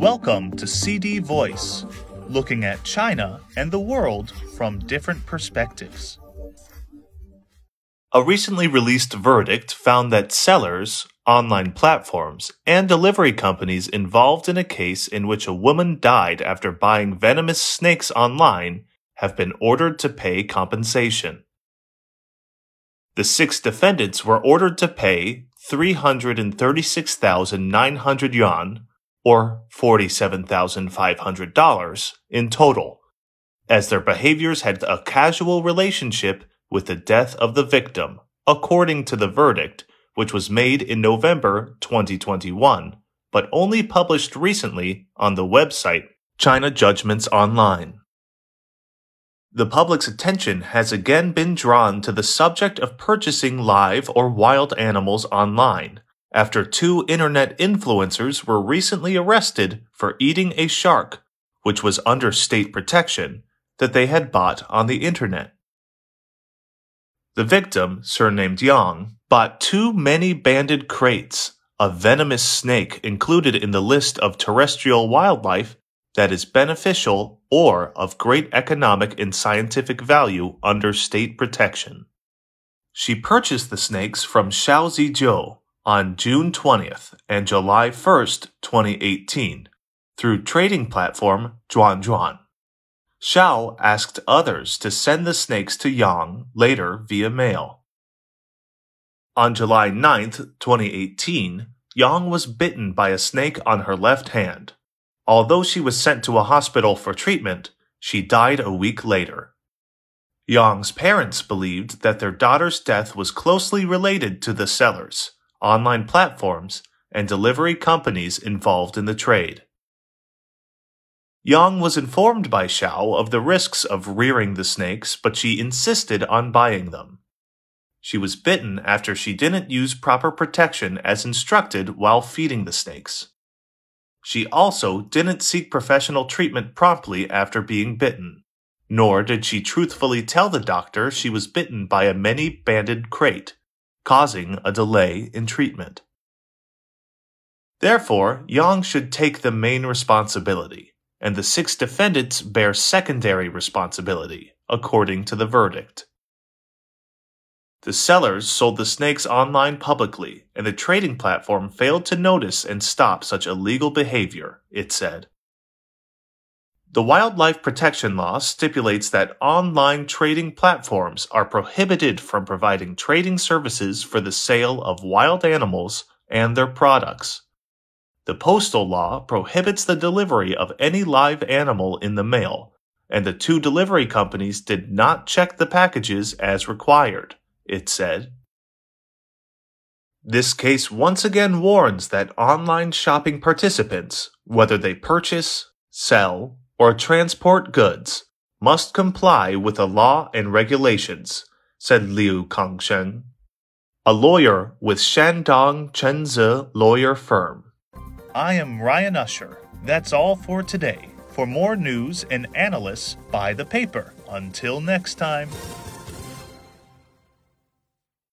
Welcome to CD Voice, looking at China and the world from different perspectives. A recently released verdict found that sellers, online platforms, and delivery companies involved in a case in which a woman died after buying venomous snakes online have been ordered to pay compensation. The six defendants were ordered to pay 336,900 yuan, or $47,500, in total, as their behaviors had a causal relationship with the death of the victim, according to the verdict, which was made in November 2021, but only published recently on the website China Judgments Online. The public's attention has again been drawn to the subject of purchasing live or wild animals online, after two internet influencers were recently arrested for eating a shark, which was under state protection, that they had bought on the internet. The victim, surnamed Yang, bought two many-banded kraits, a venomous snake included in the list of terrestrial wildlife that is beneficial or of great economic and scientific value under state protection. She purchased the snakes from Xiao on June 20th and July 1st, 2018, through trading platform Zhuanzhuan. Xiao asked others to send the snakes to Yang later via mail. On July 9th, 2018, Yang was bitten by a snake on her left hand. Although she was sent to a hospital for treatment, she died a week later. Yang's parents believed that their daughter's death was closely related to the sellers, online platforms, and delivery companies involved in the trade. Yang was informed by Xiao of the risks of rearing the snakes, but she insisted on buying them. She was bitten after she didn't use proper protection as instructed while feeding the snakes. She also didn't seek professional treatment promptly after being bitten, nor did she truthfully tell the doctor she was bitten by a many-banded krait, causing a delay in treatment. Therefore, Yang should take the main responsibility, and the six defendants bear secondary responsibility, according to the verdict. The sellers sold the snakes online publicly, and the trading platform failed to notice and stop such illegal behavior, it said. The Wildlife Protection Law stipulates that online trading platforms are prohibited from providing trading services for the sale of wild animals and their products. The Postal Law prohibits the delivery of any live animal in the mail, and the two delivery companies did not check the packages as required, it said. This case once again warns that online shopping participants, whether they purchase, sell, or transport goods, must comply with the law and regulations, said Liu Kangsheng, a lawyer with Shandong Chenzi Lawyer Firm. I am Ryan Usher. That's all for today. For more news and analysis, buy the paper. Until next time.